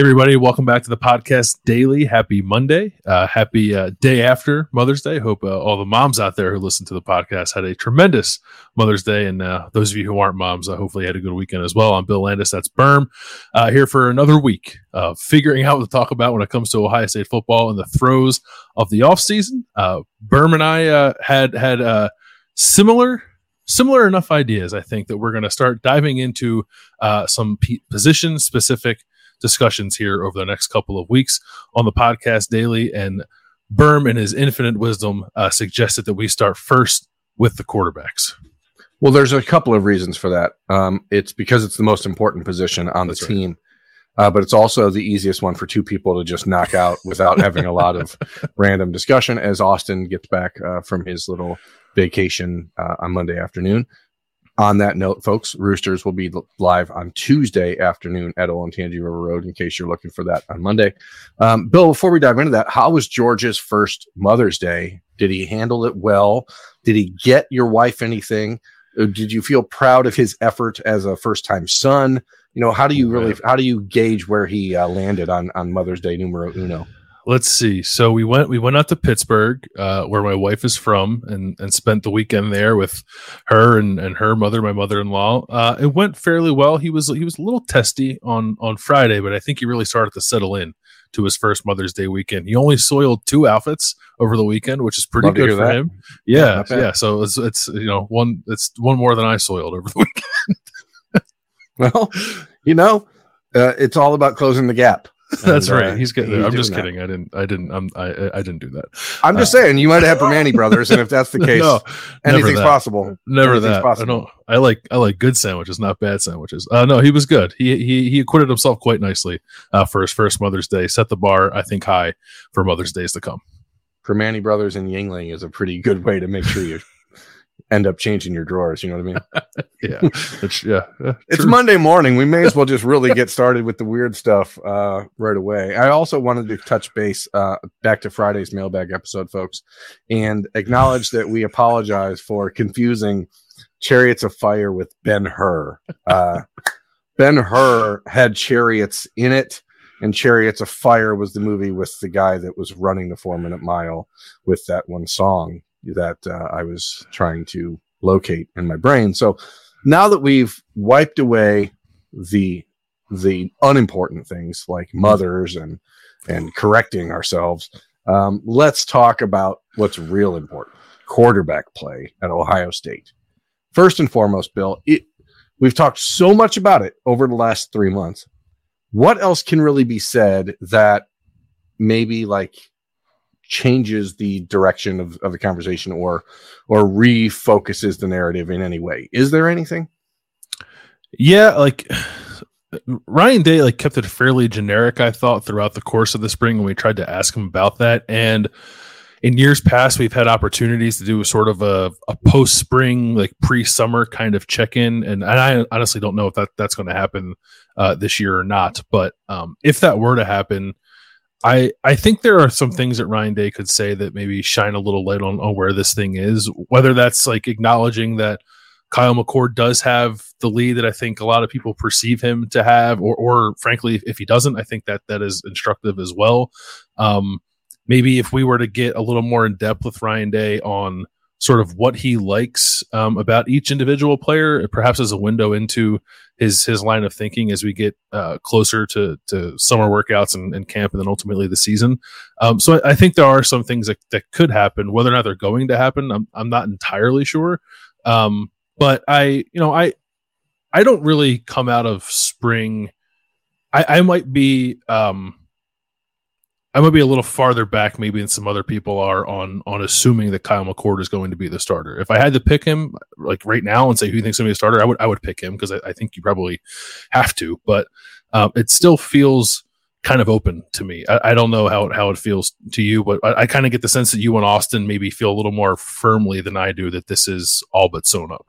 Hey everybody, welcome back to the podcast daily. Happy Monday. Happy day after Mother's Day. Hope all the moms out there who listen to the podcast had a tremendous Mother's Day. And those of you who aren't moms, hopefully had a good weekend as well. I'm Bill Landis. That's Birm. Here for another week of figuring out what to talk about when it comes to Ohio State football and the throes of the offseason. Birm and I had similar enough ideas, I think, that we're going to start diving into some position-specific discussions here over the next couple of weeks on the podcast daily. And Birm, in his infinite wisdom, suggested that we start first with the quarterbacks. Well, there's a couple of reasons for that. It's because it's the most important position on the team, but it's also the easiest one for two people to just knock out without having a lot of random discussion, as Austin gets back from his little vacation on Monday afternoon. On that note, folks, Roosters will be live on Tuesday afternoon at Olentangy River Road, in case you're looking for that on Monday. Bill, before we dive into that, how was George's first Mother's Day? Did he handle it well? Did he get your wife anything? Did you feel proud of his effort as a first-time son? You know, how do you gauge where he landed on Mother's Day numero uno? Let's see. So we went out to Pittsburgh, where my wife is from, and spent the weekend there with her and her mother, my mother-in-law. It went fairly well. He was a little testy on Friday, but I think he really started to settle in to his first Mother's Day weekend. He only soiled 2 outfits over the weekend, which is pretty good for him. Yeah. So it's one more than I soiled over the weekend. Well, it's all about closing the gap. That's right. He's good. I'm just kidding. That. I didn't. I didn't do that. I'm just saying you might have Primanti brothers, and if that's the case, no, anything's possible. Never that. Possible. I like good sandwiches, not bad sandwiches. No, he was good. He acquitted himself quite nicely for his first Mother's Day. Set the bar, I think, high for Mother's Days to come. Primanti brothers and Yingling is a pretty good way to make sure you end up changing your drawers. You know what I mean? It's Monday morning. We may as well just really get started with the weird stuff right away. I also wanted to touch base back to Friday's mailbag episode, folks, and acknowledge that we apologize for confusing Chariots of Fire with Ben-Hur. Ben-Hur had chariots in it, and Chariots of Fire was the movie with the guy that was running the 4-minute mile with that one song that I was trying to locate in my brain. So now that we've wiped away the unimportant things like mothers and correcting ourselves, let's talk about what's real important: quarterback play at Ohio State. First and foremost, Bill, we've talked so much about it over the last 3 months. What else can really be said that maybe changes the direction of the conversation or refocuses the narrative in any way? Is there anything? Yeah, Ryan Day kept it fairly generic, I thought, throughout the course of the spring when we tried to ask him about that. And in years past, we've had opportunities to do sort of a post-spring, pre-summer kind of check-in. And I honestly don't know if that's going to happen this year or not. But if that were to happen, I think there are some things that Ryan Day could say that maybe shine a little light on where this thing is, whether that's acknowledging that Kyle McCord does have the lead that I think a lot of people perceive him to have, or frankly, if he doesn't, I think that is instructive as well. Maybe if we were to get a little more in depth with Ryan Day on sort of what he likes about each individual player, perhaps as a window into his line of thinking as we get closer to summer workouts and camp, and then ultimately the season. So I think there are some things that could happen. Whether or not they're going to happen, I'm not entirely sure. But I don't really come out of spring. I might be a little farther back maybe than some other people are on assuming that Kyle McCord is going to be the starter. If I had to pick him right now and say who you think is going to be a starter, I would pick him because I think you probably have to. But it still feels kind of open to me. I don't know how it feels to you, but I kind of get the sense that you and Austin maybe feel a little more firmly than I do that this is all but sewn up.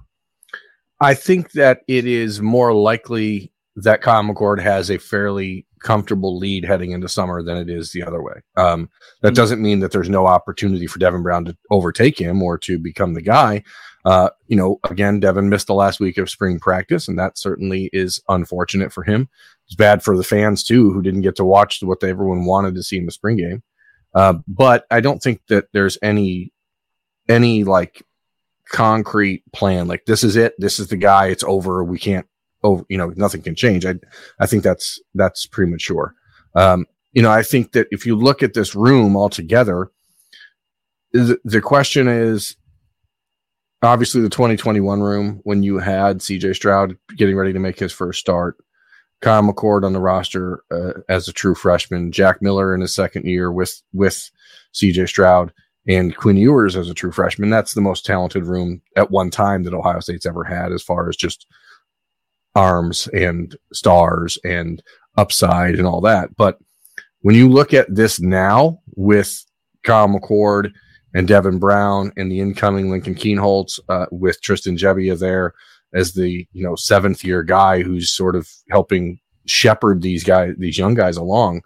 I think that it is more likely that Kyle McCord has a fairly comfortable lead heading into summer than it is the other way. That doesn't mean that there's no opportunity for Devin Brown to overtake him or to become the guy. Again, Devin missed the last week of spring practice, and that certainly is unfortunate for him. It's bad for the fans, too, who didn't get to watch what everyone wanted to see in the spring game. But I don't think that there's any like concrete plan. Like, this is it. This is the guy. It's over. We can't over, you know, nothing can change. I think that's premature. You know, I think that if you look at this room altogether, the question is, obviously, the 2021 room, when you had C.J. Stroud getting ready to make his first start, Kyle McCord on the roster as a true freshman, Jack Miller in his second year with C.J. Stroud, and Quinn Ewers as a true freshman. That's the most talented room at one time that Ohio State's ever had, as far as just arms and stars and upside and all that. But when you look at this now with Kyle McCord and Devin Brown and the incoming Lincoln Kienholz, with Tristen Gebbia there as the, you know, seventh year guy who's sort of helping shepherd these young guys along.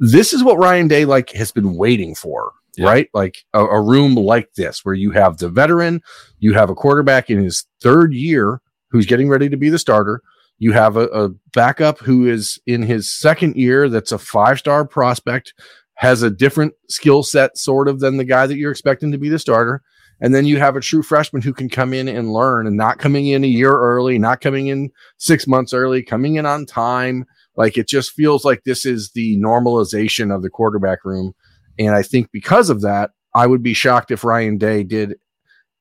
This is what Ryan Day like has been waiting for, right? Like a room like this, where you have the veteran, you have a quarterback in his third year who's getting ready to be the starter. You have a backup who is in his second year. That's a five-star prospect, has a different skill set sort of than the guy that you're expecting to be the starter. And then you have a true freshman who can come in and learn, and not coming in a year early, not coming in 6 months early, coming in on time. Like, it just feels like this is the normalization of the quarterback room. And I think because of that, I would be shocked if Ryan Day did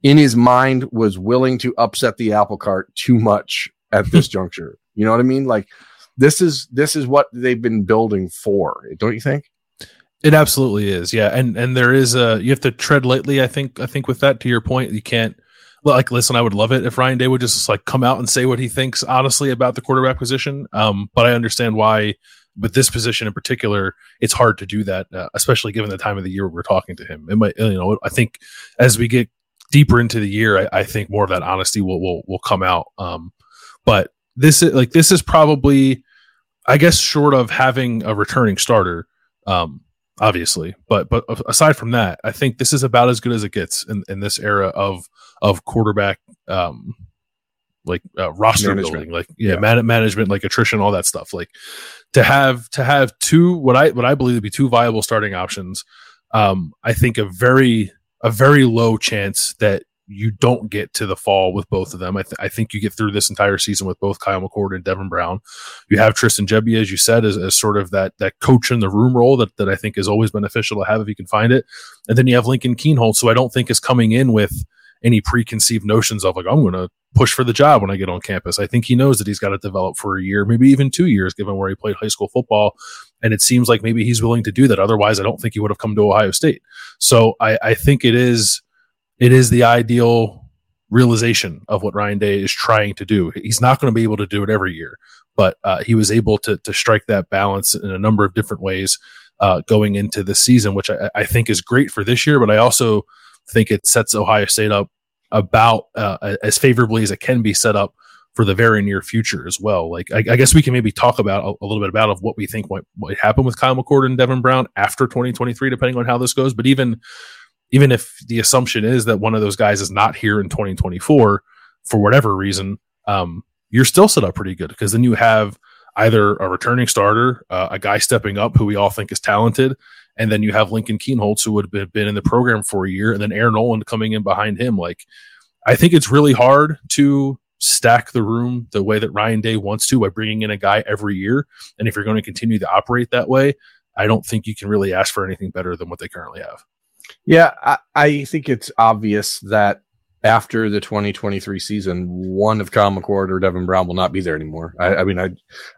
in his mind was willing to upset the apple cart too much at this juncture. You know what I mean? Like, this is what they've been building for. Don't you think? It absolutely is. Yeah. And there is you have to tread lightly. I think with that, to your point, you can't like, listen, I would love it if Ryan Day would just like come out and say what he thinks honestly about the quarterback position. But I understand why with this position in particular, it's hard to do that, especially given the time of the year we're talking to him. It might, you know, I think as we get deeper into the year, I think more of that honesty will come out. But this is probably, I guess, short of having a returning starter, obviously, but aside from that, I think this is about as good as it gets in this era of quarterback, roster management. Building, management, like attrition, all that stuff. Like to have two, what I believe to be two viable starting options. I think a very low chance that you don't get to the fall with both of them. I think you get through this entire season with both Kyle McCord and Devin Brown. You have Tristen Gebbia, as you said, as sort of that coach in the room role that I think is always beneficial to have if you can find it. And then you have Lincoln Kienholz, who I don't think is coming in with any preconceived notions of like, I'm going to push for the job when I get on campus. I think he knows that he's got to develop for a year, maybe even 2 years, given where he played high school football. And it seems like maybe he's willing to do that. Otherwise, I don't think he would have come to Ohio State. So I think it is the ideal realization of what Ryan Day is trying to do. He's not going to be able to do it every year, but he was able to strike that balance in a number of different ways going into this season, which I think is great for this year. But I also think it sets Ohio State up about as favorably as it can be set up for the very near future as well. Like, I guess we can maybe talk about a little bit about of what we think might happen with Kyle McCord and Devin Brown after 2023, depending on how this goes. But even if the assumption is that one of those guys is not here in 2024 for whatever reason, you're still set up pretty good, because then you have either a returning starter, a guy stepping up who we all think is talented, and then you have Lincoln Kienholz, who would have been in the program for a year, and then Air Nolan coming in behind him. Like, I think it's really hard to stack the room the way that Ryan Day wants to by bringing in a guy every year. And if you're going to continue to operate that way, I don't think you can really ask for anything better than what they currently have. Yeah, I think it's obvious that after the 2023 season, one of Kyle McCord or Devin Brown will not be there anymore. I mean,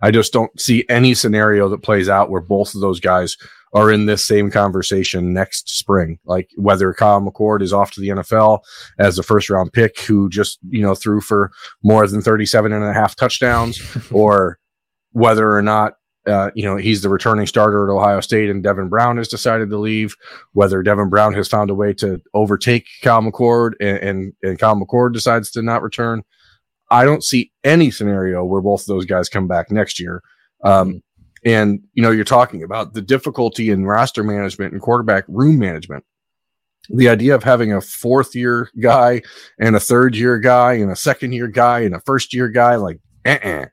I just don't see any scenario that plays out where both of those guys are in this same conversation next spring. Like, whether Kyle McCord is off to the NFL as a first-round pick who just, you know, threw for more than 37 and a half touchdowns, or whether or not he's the returning starter at Ohio State and Devin Brown has decided to leave, whether Devin Brown has found a way to overtake Kyle McCord and Kyle McCord decides to not return. I don't see any scenario where both of those guys come back next year. And, you know, you're talking about the difficulty in roster management and quarterback room management. The idea of having a fourth-year guy and a third-year guy and a second-year guy and a first-year guy, like,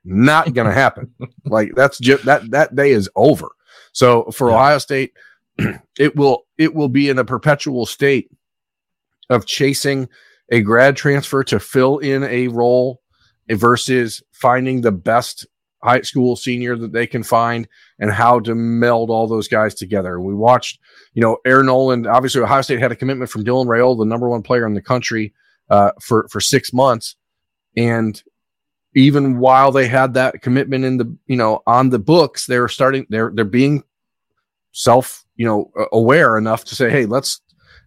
not going to happen. Like that's just that day is over. So for Ohio State, it will be in a perpetual state of chasing a grad transfer to fill in a role versus finding the best high school senior that they can find and how to meld all those guys together. We watched, Air Nolan, obviously Ohio State had a commitment from Dylan Raiola, the number one player in the country for 6 months. And even while they had that commitment in the, on the books, they were they're being self, aware enough to say, hey, let's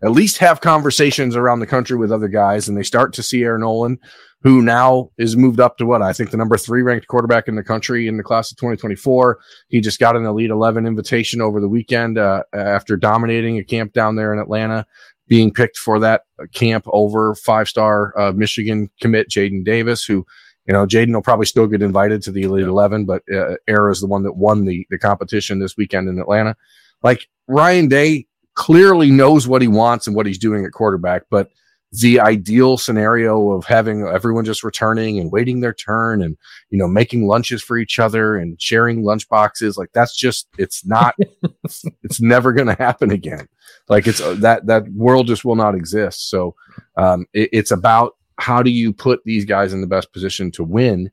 at least have conversations around the country with other guys. And they start to see Aaron Nolan, who now is moved up to I think the number 3 ranked quarterback in the country in the class of 2024. He just got an Elite 11 invitation over the weekend after dominating a camp down there in Atlanta, being picked for that camp over 5-star Michigan commit Jaden Davis, who, Jaden will probably still get invited to the Elite 11, but Air is the one that won the competition this weekend in Atlanta. Like Ryan Day clearly knows what he wants and what he's doing at quarterback, but the ideal scenario of having everyone just returning and waiting their turn and, making lunches for each other and sharing lunch boxes. Like that's just, it's not, it's never going to happen again. Like it's that world just will not exist. So it's about how do you put these guys in the best position to win?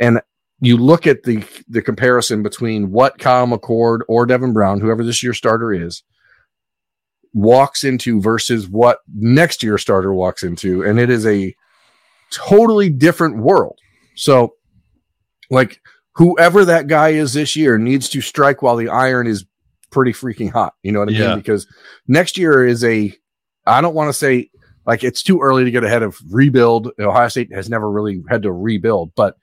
And you look at the comparison between what Kyle McCord or Devin Brown, whoever this year's starter is, walks into versus what next year's starter walks into, and it is a totally different world. So like whoever that guy is this year needs to strike while the iron is pretty freaking hot. You know what I mean? Because next year is I don't want to say like it's too early to get ahead of rebuild. Ohio State has never really had to rebuild, but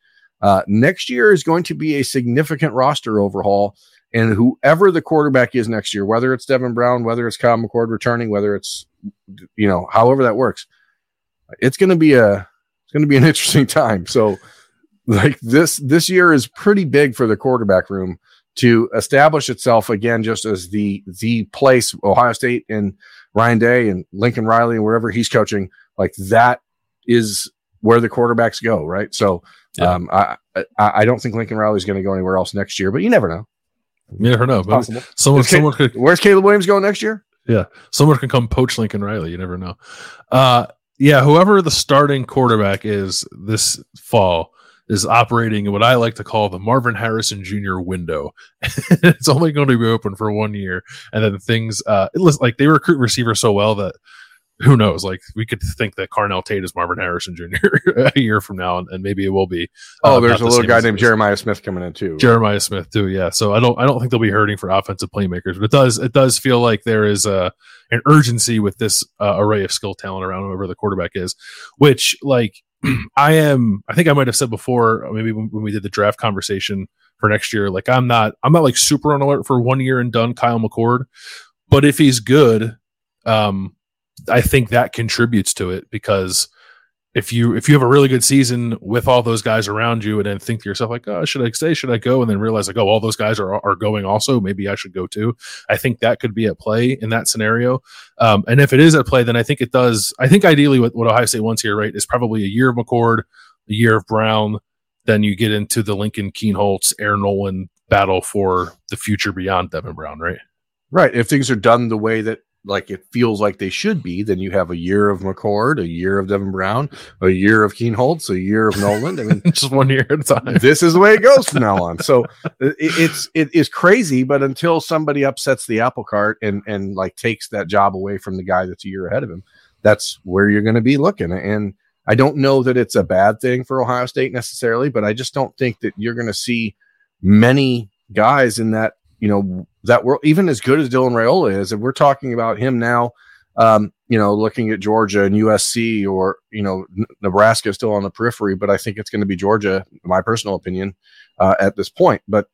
next year is going to be a significant roster overhaul. And whoever the quarterback is next year, whether it's Devin Brown, whether it's Kyle McCord returning, whether it's, however that works, it's going to be an interesting time. So like this year is pretty big for the quarterback room to establish itself again, just as the place Ohio State and Ryan Day and Lincoln Riley and wherever he's coaching, like that is where the quarterbacks go. Right. So I don't think Lincoln Riley is going to go anywhere else next year, but you never know. You never know. Someone could. Where's Caleb Williams going next year? Yeah, someone can come poach Lincoln Riley. You never know. Whoever the starting quarterback is this fall is operating in what I like to call the Marvin Harrison Jr. window. It's only going to be open for 1 year, and then things. It looks like they recruit receivers so well that who knows? Like we could think that Carnell Tate is Marvin Harrison Jr. a year from now, and maybe it will be. There's a little guy named Jeremiah Smith coming in too. Jeremiah Smith too, yeah. So I don't think they'll be hurting for offensive playmakers, but it does feel like there is an urgency with this array of skill talent around whoever the quarterback is, which like I think I might have said before, maybe when we did the draft conversation for next year. Like I'm not like super on alert for 1 year and done Kyle McCord, but if he's good, I think that contributes to it, because if you have a really good season with all those guys around you and then think to yourself like, oh, should I stay? Should I go? And then realize like, oh, all those guys are going also. Maybe I should go too. I think that could be at play in that scenario. And if it is at play, then I think it does. I think ideally what Ohio State wants here, right, is probably a year of McCord, a year of Brown. Then you get into the Lincoln Kienholz, Air Nolan battle for the future beyond Devin Brown, right? Right. If things are done the way that, like it feels like they should be, then you have a year of McCord, a year of Devin Brown, a year of Kienholz, a year of Nolan. I mean, just 1 year at a time. This is the way it goes from now on. So it is crazy, but until somebody upsets the apple cart and like takes that job away from the guy that's a year ahead of him, that's where you're going to be looking. And I don't know that it's a bad thing for Ohio State necessarily, but I just don't think that you're going to see many guys in that, that world, even as good as Dylan Raiola is, and we're talking about him now, looking at Georgia and USC or, Nebraska is still on the periphery, but I think it's going to be Georgia, my personal opinion, at this point. But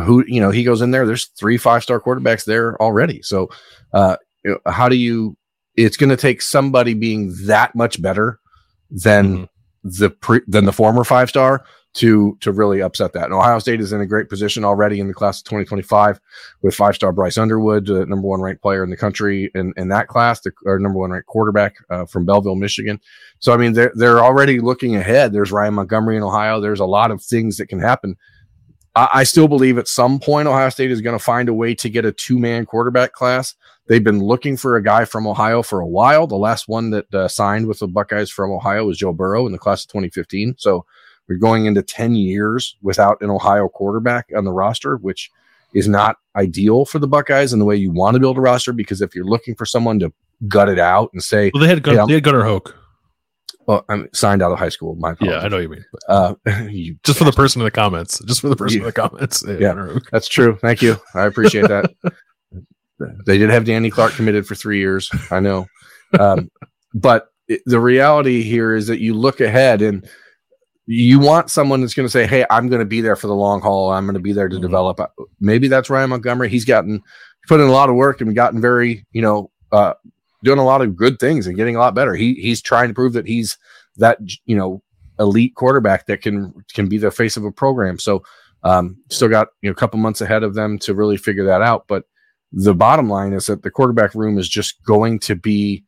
who, he goes in there, there's 3 5-star quarterbacks there already. So it's going to take somebody being that much better than than the former five-star to really upset that. And Ohio State is in a great position already in the class of 2025 with five-star Bryce Underwood, the number one ranked player in the country in that class, our number one ranked quarterback from Belleville, Michigan. So, I mean, they're already looking ahead. There's Ryan Montgomery in Ohio. There's a lot of things that can happen. I still believe at some point Ohio State is going to find a way to get a two-man quarterback class. They've been looking for a guy from Ohio for a while. The last one that signed with the Buckeyes from Ohio was Joe Burrow in the class of 2015. So we're going into 10 years without an Ohio quarterback on the roster, which is not ideal for the Buckeyes in the way you want to build a roster, because if you're looking for someone to gut it out and say... Well, they had Gunnar Hoke. Well, I'm signed out of high school. My apologies. Yeah, I know what you mean. Just for the person in the comments. Yeah, that's true. Thank you. I appreciate that. They did have Danny Clark committed for 3 years. I know. But the reality here is that you look ahead and you want someone that's going to say, hey, I'm going to be there for the long haul. I'm going to be there to develop. Maybe that's Ryan Montgomery. He's put in a lot of work and gotten very, doing a lot of good things and getting a lot better. He's trying to prove that he's that, elite quarterback that can be the face of a program. So still got a couple months ahead of them to really figure that out. But the bottom line is that the quarterback room is just going to be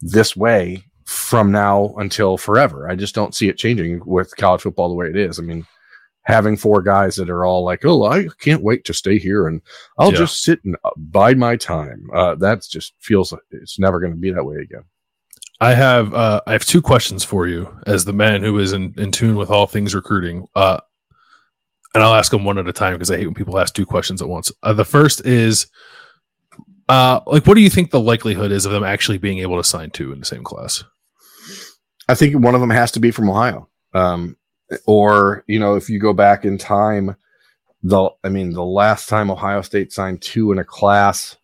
this way from now until forever. I just don't see it changing with college football the way it is. I mean, having four guys that are all like, oh, I can't wait to stay here and I'll just sit and bide my time. That's just feels like it's never going to be that way again. I have 2 questions for you as the man who is in tune with all things recruiting. And I'll ask them one at a time because I hate when people ask 2 questions at once. The first is, what do you think the likelihood is of them actually being able to sign 2 in the same class? I think one of them has to be from Ohio. Or, if you go back in time, the last time Ohio State signed 2 in a class,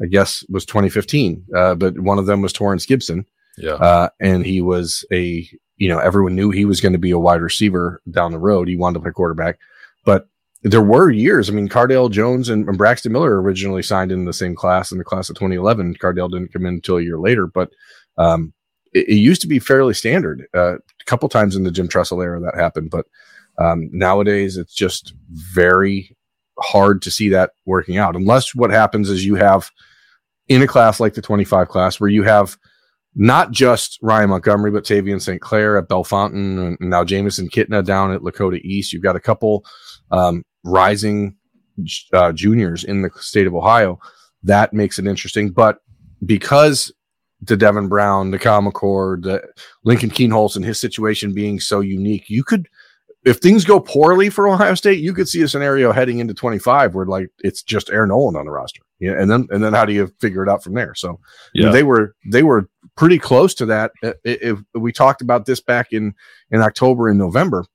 I guess, was 2015. But one of them was Torrance Gibson. Yeah. And he was everyone knew he was going to be a wide receiver down the road. He wanted to play quarterback. But there were years. I mean, Cardale Jones and Braxton Miller originally signed in the same class in the class of 2011. Cardale didn't come in until a year later. But, it used to be fairly standard. A couple times in the Jim Tressel era that happened, but nowadays it's just very hard to see that working out. Unless what happens is you have in a class like the 25 class where you have not just Ryan Montgomery, but Tavian St. Clair at Bellefontaine and now Jamison Kitna down at Lakota East. You've got a couple rising juniors in the state of Ohio. That makes it interesting, but because the Devin Brown, the Kyle McCord, the Lincoln Kienholz, and his situation being so unique, you could, if things go poorly for Ohio State, you could see a scenario heading into 25 where it's just Air Nolan on the roster. Yeah, and then how do you figure it out from there? So they were pretty close to that. If we talked about this back in October and November,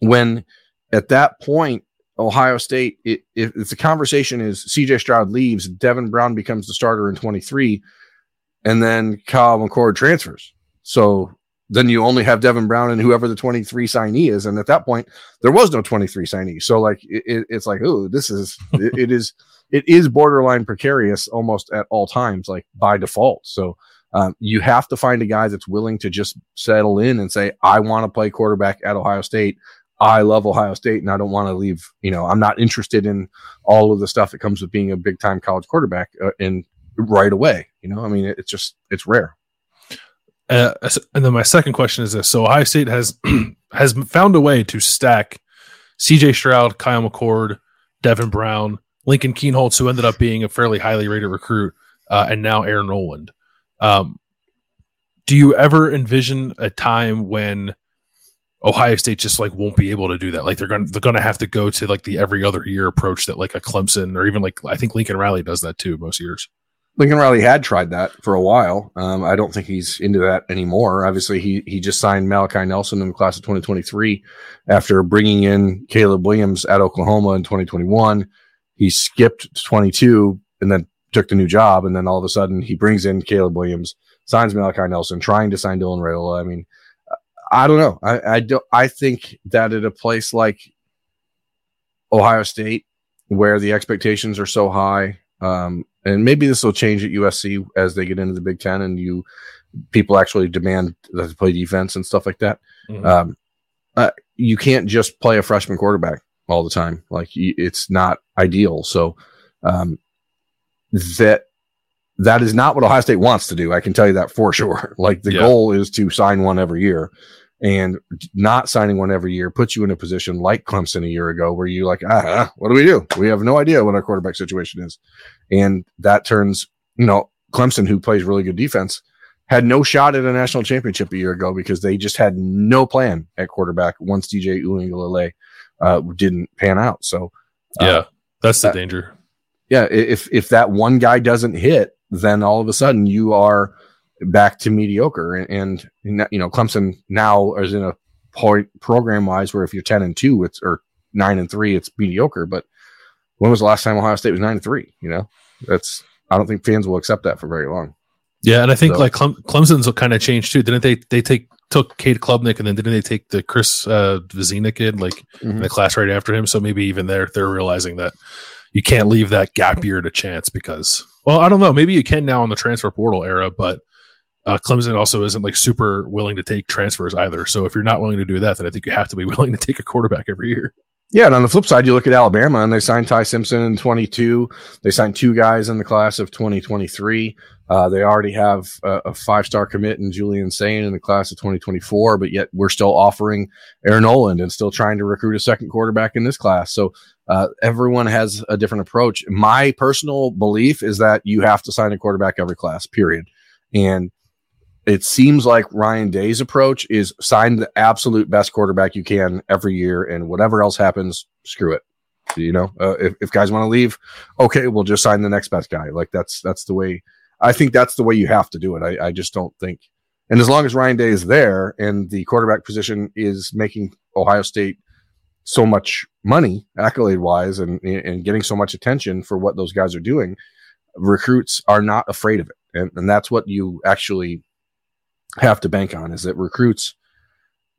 when at that point Ohio State, if the conversation is C.J. Stroud leaves, Devin Brown becomes the starter in 23. And then Kyle McCord transfers. So then you only have Devin Brown and whoever the 23 signee is. And at that point, there was no 23 signee. So it's like, oh, this is, it is borderline precarious almost at all times, like by default. So you have to find a guy that's willing to just settle in and say, I want to play quarterback at Ohio State. I love Ohio State and I don't want to leave. I'm not interested in all of the stuff that comes with being a big time college quarterback right away. It's just, it's rare. And then my second question is this. So Ohio State has found a way to stack C.J. Stroud, Kyle McCord, Devin Brown, Lincoln Kienholz, who ended up being a fairly highly rated recruit, and now Aaron Nolan. Do you ever envision a time when Ohio State just won't be able to do that? Like they're going to have to go to the every other year approach that a Clemson or even I think Lincoln Riley does that too most years. Lincoln Riley had tried that for a while. I don't think he's into that anymore. Obviously, he just signed Malachi Nelson in the class of 2023 after bringing in Caleb Williams at Oklahoma in 2021. He skipped 22 and then took the new job. And then all of a sudden, he brings in Caleb Williams, signs Malachi Nelson, trying to sign Dylan Raiola. I mean, I don't know. I think that at a place like Ohio State, where the expectations are so high, And maybe this will change at USC as they get into the Big Ten and people actually demand that they play defense and stuff like that. Mm-hmm. You can't just play a freshman quarterback all the time. Like, it's not ideal. So that is not what Ohio State wants to do. I can tell you that for sure. Like, the goal is to sign one every year, and not signing one every year puts you in a position like Clemson a year ago where you're like, what do? We have no idea what our quarterback situation is. And that turns, Clemson, who plays really good defense, had no shot at a national championship a year ago because they just had no plan at quarterback once DJ Uiagalelei didn't pan out. So that's the danger. Yeah. If that one guy doesn't hit, then all of a sudden you are back to mediocre. And Clemson now is in a point program wise where if you're 10-2, it's, or 9-3, it's mediocre. But when was the last time Ohio State was 9-3? I don't think fans will accept that for very long. Yeah, and I think Clemson's will kind of change too. Didn't they took Cade Klubnik, and then didn't they take the Chris Vezina kid in the class right after him? So maybe even they're realizing that you can't leave that gap year to chance because, well, I don't know, maybe you can now in the transfer portal era, but Clemson also isn't super willing to take transfers either. So if you're not willing to do that, then I think you have to be willing to take a quarterback every year. Yeah, and on the flip side, you look at Alabama, and they signed Ty Simpson in 2022. They signed two guys in the class of 2023. They already have a five-star commit in Julian Sain in the class of 2024, but yet we're still offering Aaron Nolan and still trying to recruit a second quarterback in this class. So everyone has a different approach. My personal belief is that you have to sign a quarterback every class, period. And it seems like Ryan Day's approach is sign the absolute best quarterback you can every year, and whatever else happens, screw it. If guys want to leave, okay, we'll just sign the next best guy. That's the way. I think that's the way you have to do it. I just don't think. And as long as Ryan Day is there and the quarterback position is making Ohio State so much money accolade wise and getting so much attention for what those guys are doing, recruits are not afraid of it. And that's what you actually have to bank on, is that recruits,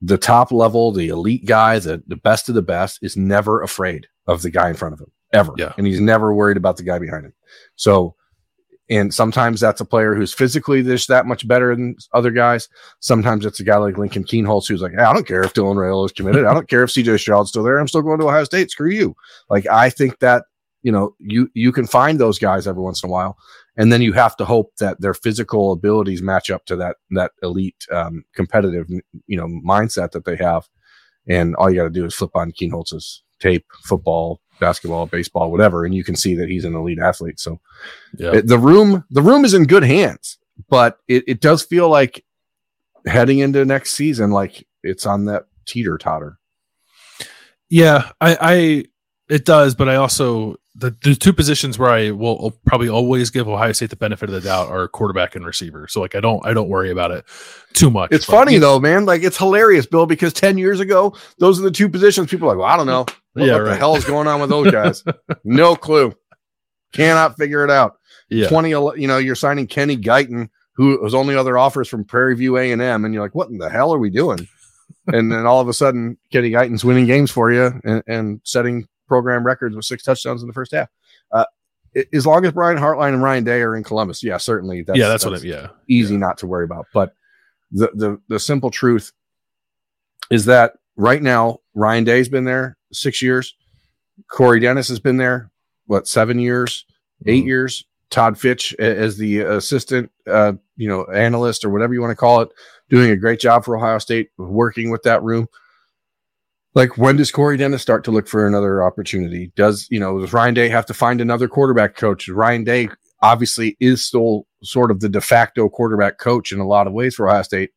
the top level, the elite guy, the best of the best, is never afraid of the guy in front of him, ever. Yeah. And he's never worried about the guy behind him. So, and sometimes that's a player who's physically just that much better than other guys. Sometimes it's a guy like Lincoln Kienholz who's like, I don't care if Dylan Raiola is committed. I don't care if C.J. Stroud's still there. I'm still going to Ohio State. Screw you. I think that, you can find those guys every once in a while. And then you have to hope that their physical abilities match up to that elite competitive, mindset that they have. And all you got to do is flip on Kienholz's tape, football, basketball, baseball, whatever, and you can see that he's an elite athlete. So the room is in good hands, but it does feel like heading into next season, it's on that teeter-totter. Yeah, it does, but I also... The two positions where I will probably always give Ohio State the benefit of the doubt are quarterback and receiver. So I don't worry about it too much. It's funny though, man. It's hilarious, Bill, because 10 years ago, those are the two positions people are like, well, I don't know what the hell is going on with those guys. No clue. Cannot figure it out. Yeah. You're signing Kenny Guyton, who was only other offers from Prairie View A&M. And you're like, what in the hell are we doing? And then all of a sudden Kenny Guyton's winning games for you and setting program records with 6 touchdowns in the first half. As long as Brian Hartline and Ryan Day are in Columbus, yeah, certainly. That's easy not to worry about. But the simple truth is that right now, Ryan Day's been there 6 years. Corey Dennis has been there, 7 years, 8 years. Todd Fitch as the assistant, analyst or whatever you want to call it, doing a great job for Ohio State, working with that room. When does Corey Dennis start to look for another opportunity? Does Ryan Day have to find another quarterback coach? Ryan Day obviously is still sort of the de facto quarterback coach in a lot of ways for Ohio State.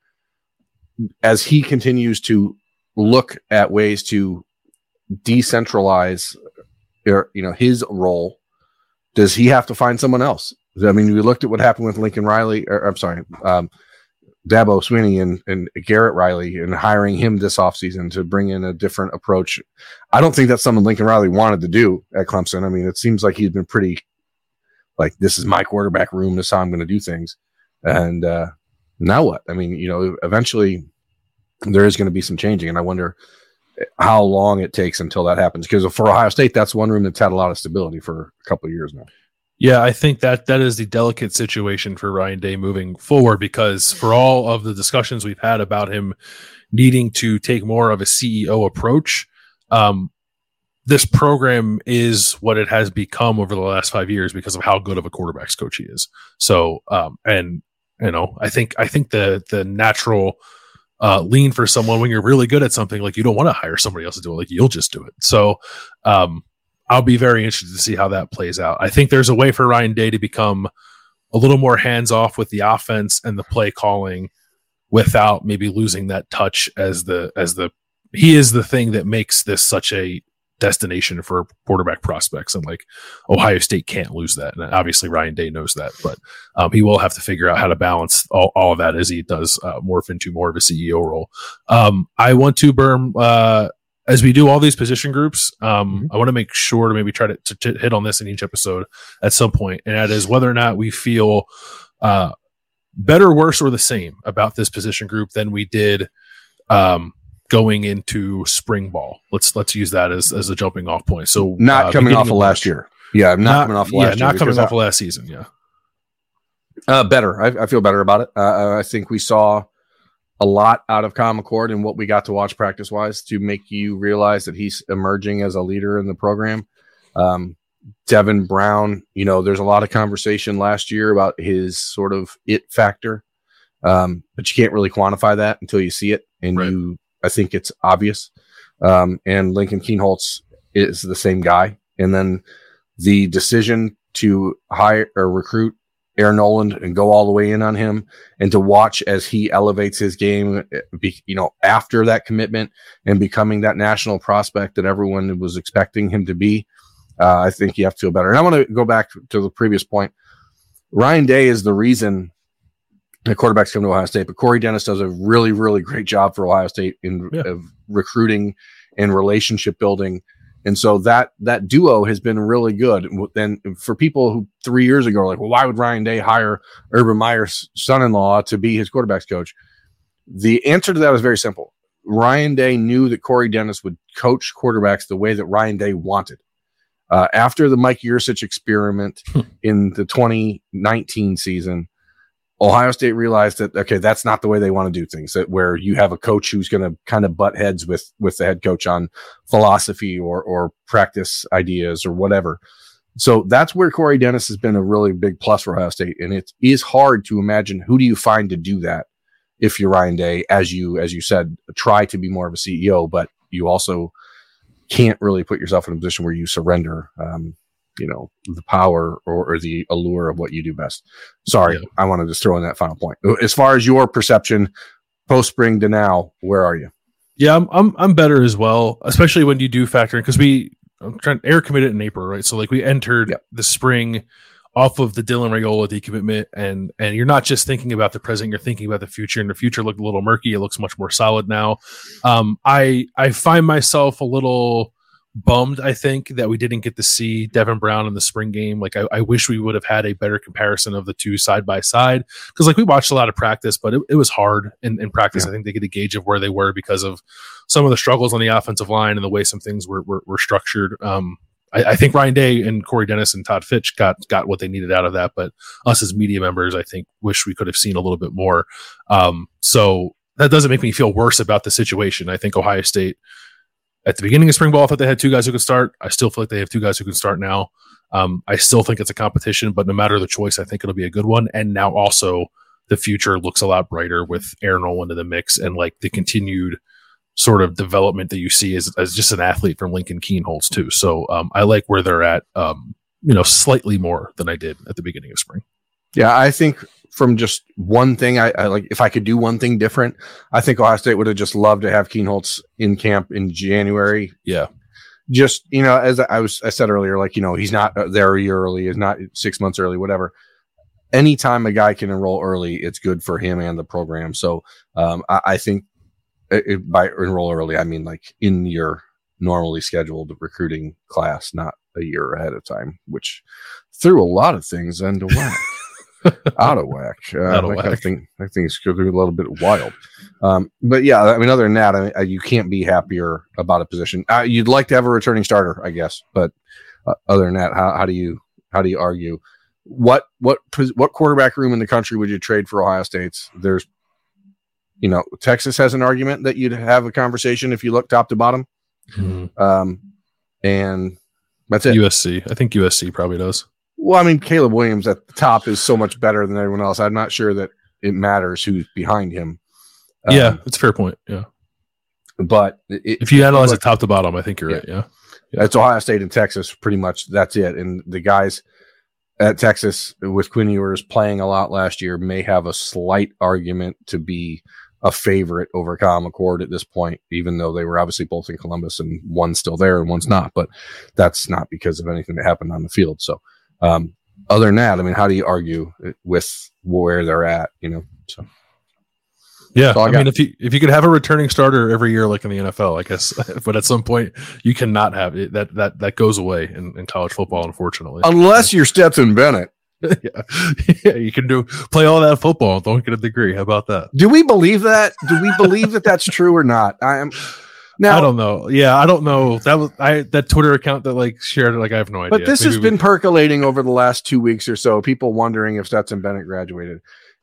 As he continues to look at ways to decentralize, his role, does he have to find someone else? I mean, we looked at what happened with Lincoln Riley, Dabo Swinney and Garrett Riley, and hiring him this offseason to bring in a different approach. I don't think that's something Lincoln Riley wanted to do at Clemson. I mean, it seems like he's been pretty this is my quarterback room. This is how I'm going to do things. And now what? I mean, eventually there is going to be some changing. And I wonder how long it takes until that happens. Because for Ohio State, that's one room that's had a lot of stability for a couple of years now. Yeah, I think that is the delicate situation for Ryan Day moving forward, because for all of the discussions we've had about him needing to take more of a CEO approach, this program is what it has become over the last 5 years because of how good of a quarterback's coach he is. So, and you know, I think the natural lean for someone when you're really good at something, like you don't want to hire somebody else to do it, like you'll just do it. So, I'll be very interested to see how that plays out. I think there's a way for Ryan Day to become a little more hands-off with the offense and the play calling without maybe losing that touch as the he is the thing that makes this such a destination for quarterback prospects. And like Ohio State can't lose that. And obviously Ryan Day knows that, but he will have to figure out how to balance all of that as he does morph into more of a CEO role. I want to Birm, as we do all these position groups, I want to make sure to maybe try to hit on this in each episode at some point, and that is whether or not we feel better, worse, or the same about this position group than we did going into spring ball. Let's use that as a jumping off point. So not coming off of last year. Yeah, I'm not coming off last year. Yeah, not coming off of last season. Yeah. Better. I feel better about it. I think we saw a lot out of Kyle McCord and what we got to watch practice wise to make you realize that he's emerging as a leader in the program. Devin Brown, you know, there's a lot of conversation last year about his sort of it factor. But you can't really quantify that until you see it. And right. I think it's obvious. And Lincoln Kienholz is the same guy. And then the decision to hire or recruit Air Nolan and go all the way in on him, and to watch as he elevates his game, you know, after that commitment and becoming that national prospect that everyone was expecting him to be. I think you have to feel better. And I want to go back to the previous point. Ryan Day is the reason the quarterbacks come to Ohio State, but Corey Dennis does a really, really great job for Ohio State in of recruiting and relationship building. And so that duo has been really good. And for people who 3 years ago are like, well, why would Ryan Day hire Urban Meyer's son-in-law to be his quarterback's coach? The answer to that was very simple. Ryan Day knew that Corey Dennis would coach quarterbacks the way that Ryan Day wanted. After the Mike Yursich experiment in the 2019 season, Ohio State realized that, okay, that's not the way they want to do things, that where you have a coach who's going to kind of butt heads with the head coach on philosophy or practice ideas or whatever. So that's where Corey Dennis has been a really big plus for Ohio State. And it is hard to imagine who do you find to do that if you're Ryan Day, as you said, try to be more of a CEO, but you also can't really put yourself in a position where you surrender, you know, the power or the allure of what you do best. Sorry, yeah. I want to just throw in that final point. As far as your perception, post spring to now, where are you? Yeah, I'm better as well, especially when you do factor in, because Air committed in April, right? So like we entered the spring off of the Dylan Raiola decommitment, and you're not just thinking about the present, you're thinking about the future, and the future looked a little murky. It looks much more solid now. I find myself a little bummed, I think, that we didn't get to see Devin Brown in the spring game. Like, I wish we would have had a better comparison of the two side by side, because like we watched a lot of practice, but it was hard in practice. Yeah. I think they get a gauge of where they were because of some of the struggles on the offensive line and the way some things were structured. I think Ryan Day and Corey Dennis and Todd Fitch got what they needed out of that, but us as media members, I think, wish we could have seen a little bit more. So that doesn't make me feel worse about the situation. I think Ohio State, at the beginning of spring ball, I thought they had two guys who could start. I still feel like they have two guys who can start now. I still think it's a competition, but no matter the choice, I think it'll be a good one. And now also the future looks a lot brighter with Air Nolan in the mix, and like the continued sort of development that you see as just an athlete from Lincoln Kienholz too. So I like where they're at, you know, slightly more than I did at the beginning of spring. Yeah, I think from just one thing, I like, if I could do one thing different, I think Ohio State would have just loved to have Kienholz in camp in January. Yeah. Just, you know, as I said earlier, like, you know, he's not there early, is not 6 months early, whatever. Anytime a guy can enroll early, it's good for him and the program. So I think by enroll early, I mean like in your normally scheduled recruiting class, not a year ahead of time, which threw a lot of things into whack. Out of whack. I think it's going to be a little bit wild. But yeah, I mean, other than that, I mean, you can't be happier about a position. You'd like to have a returning starter, I guess. But other than that, how do you How do you argue? What quarterback room in the country would you trade for Ohio State's? There's, you know, Texas has an argument that you'd have a conversation if you look top to bottom. Mm-hmm. And that's it. USC. I think USC probably does. Well, I mean, Caleb Williams at the top is so much better than everyone else. I'm not sure that it matters who's behind him. Yeah, it's a fair point. Yeah. But if you analyze it top to bottom, I think you're right. Yeah. It's Ohio State and Texas, pretty much. That's it. And the guys at Texas with Quinn Ewers playing a lot last year may have a slight argument to be a favorite over Kyle McCord at this point, even though they were obviously both in Columbus and one's still there and one's not. But that's not because of anything that happened on the field. So other than that, I mean, how do you argue with where they're at, you know? So. Yeah, I mean, if you could have a returning starter every year, like in the NFL, I guess, but at some point you cannot have it. That goes away in college football, unfortunately. Unless you're Stetson Bennett. Yeah, you can play all that football and don't get a degree. How about that? Do we believe that? Do we believe that that's true or not? I don't know. Yeah, I don't know. That Twitter account that shared it. I have no idea. But this has been percolating over the last 2 weeks or so. People wondering if Stetson Bennett graduated,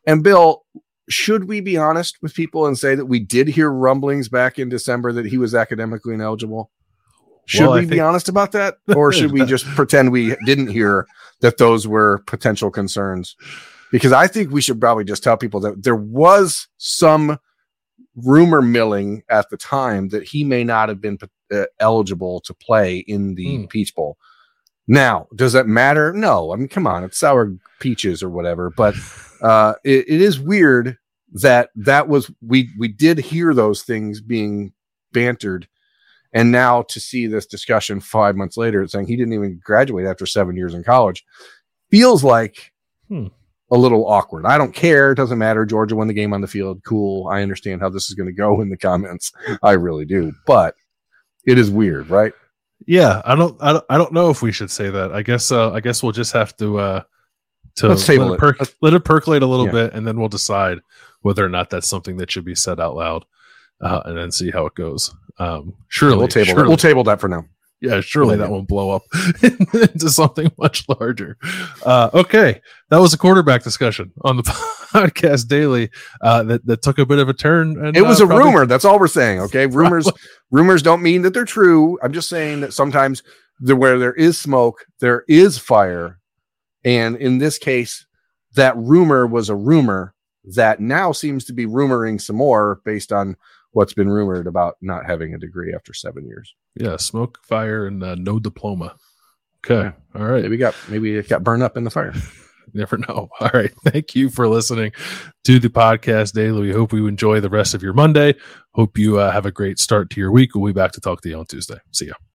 and Bill. Should we be honest with people and say that we did hear rumblings back in December that he was academically ineligible? Should we be honest about that? Or should we just pretend we didn't hear that those were potential concerns? Because I think we should probably just tell people that there was some rumor milling at the time that he may not have been eligible to play in the Peach Bowl. Now, does that matter? No. I mean, come on, it's sour peaches or whatever, but it is weird that was we did hear those things being bantered, and now to see this discussion 5 months later saying he didn't even graduate after 7 years in college feels like a little awkward. I don't care, it doesn't matter. Georgia won the game on the field. Cool. I understand how this is going to go in the comments. I really do, but it is weird, right? Yeah, I don't know if we should say that. I guess we'll just have to let it percolate a little bit, and then we'll decide whether or not that's something that should be said out loud, and then see how it goes. We'll table that for now. Yeah, surely that won't blow up into something much larger. Okay, that was a quarterback discussion on the podcast daily that took a bit of a turn. And, it was a rumor. That's all we're saying. Okay, rumors don't mean that they're true. I'm just saying that sometimes where there is smoke, there is fire. And in this case, that rumor was a rumor that now seems to be rumoring some more based on what's been rumored about not having a degree after 7 years. Yeah, smoke, fire, and no diploma. Okay, yeah. All right. Maybe it got burned up in the fire. Never know. All right, thank you for listening to the podcast daily. We hope you enjoy the rest of your Monday. Hope you have a great start to your week. We'll be back to talk to you on Tuesday. See ya.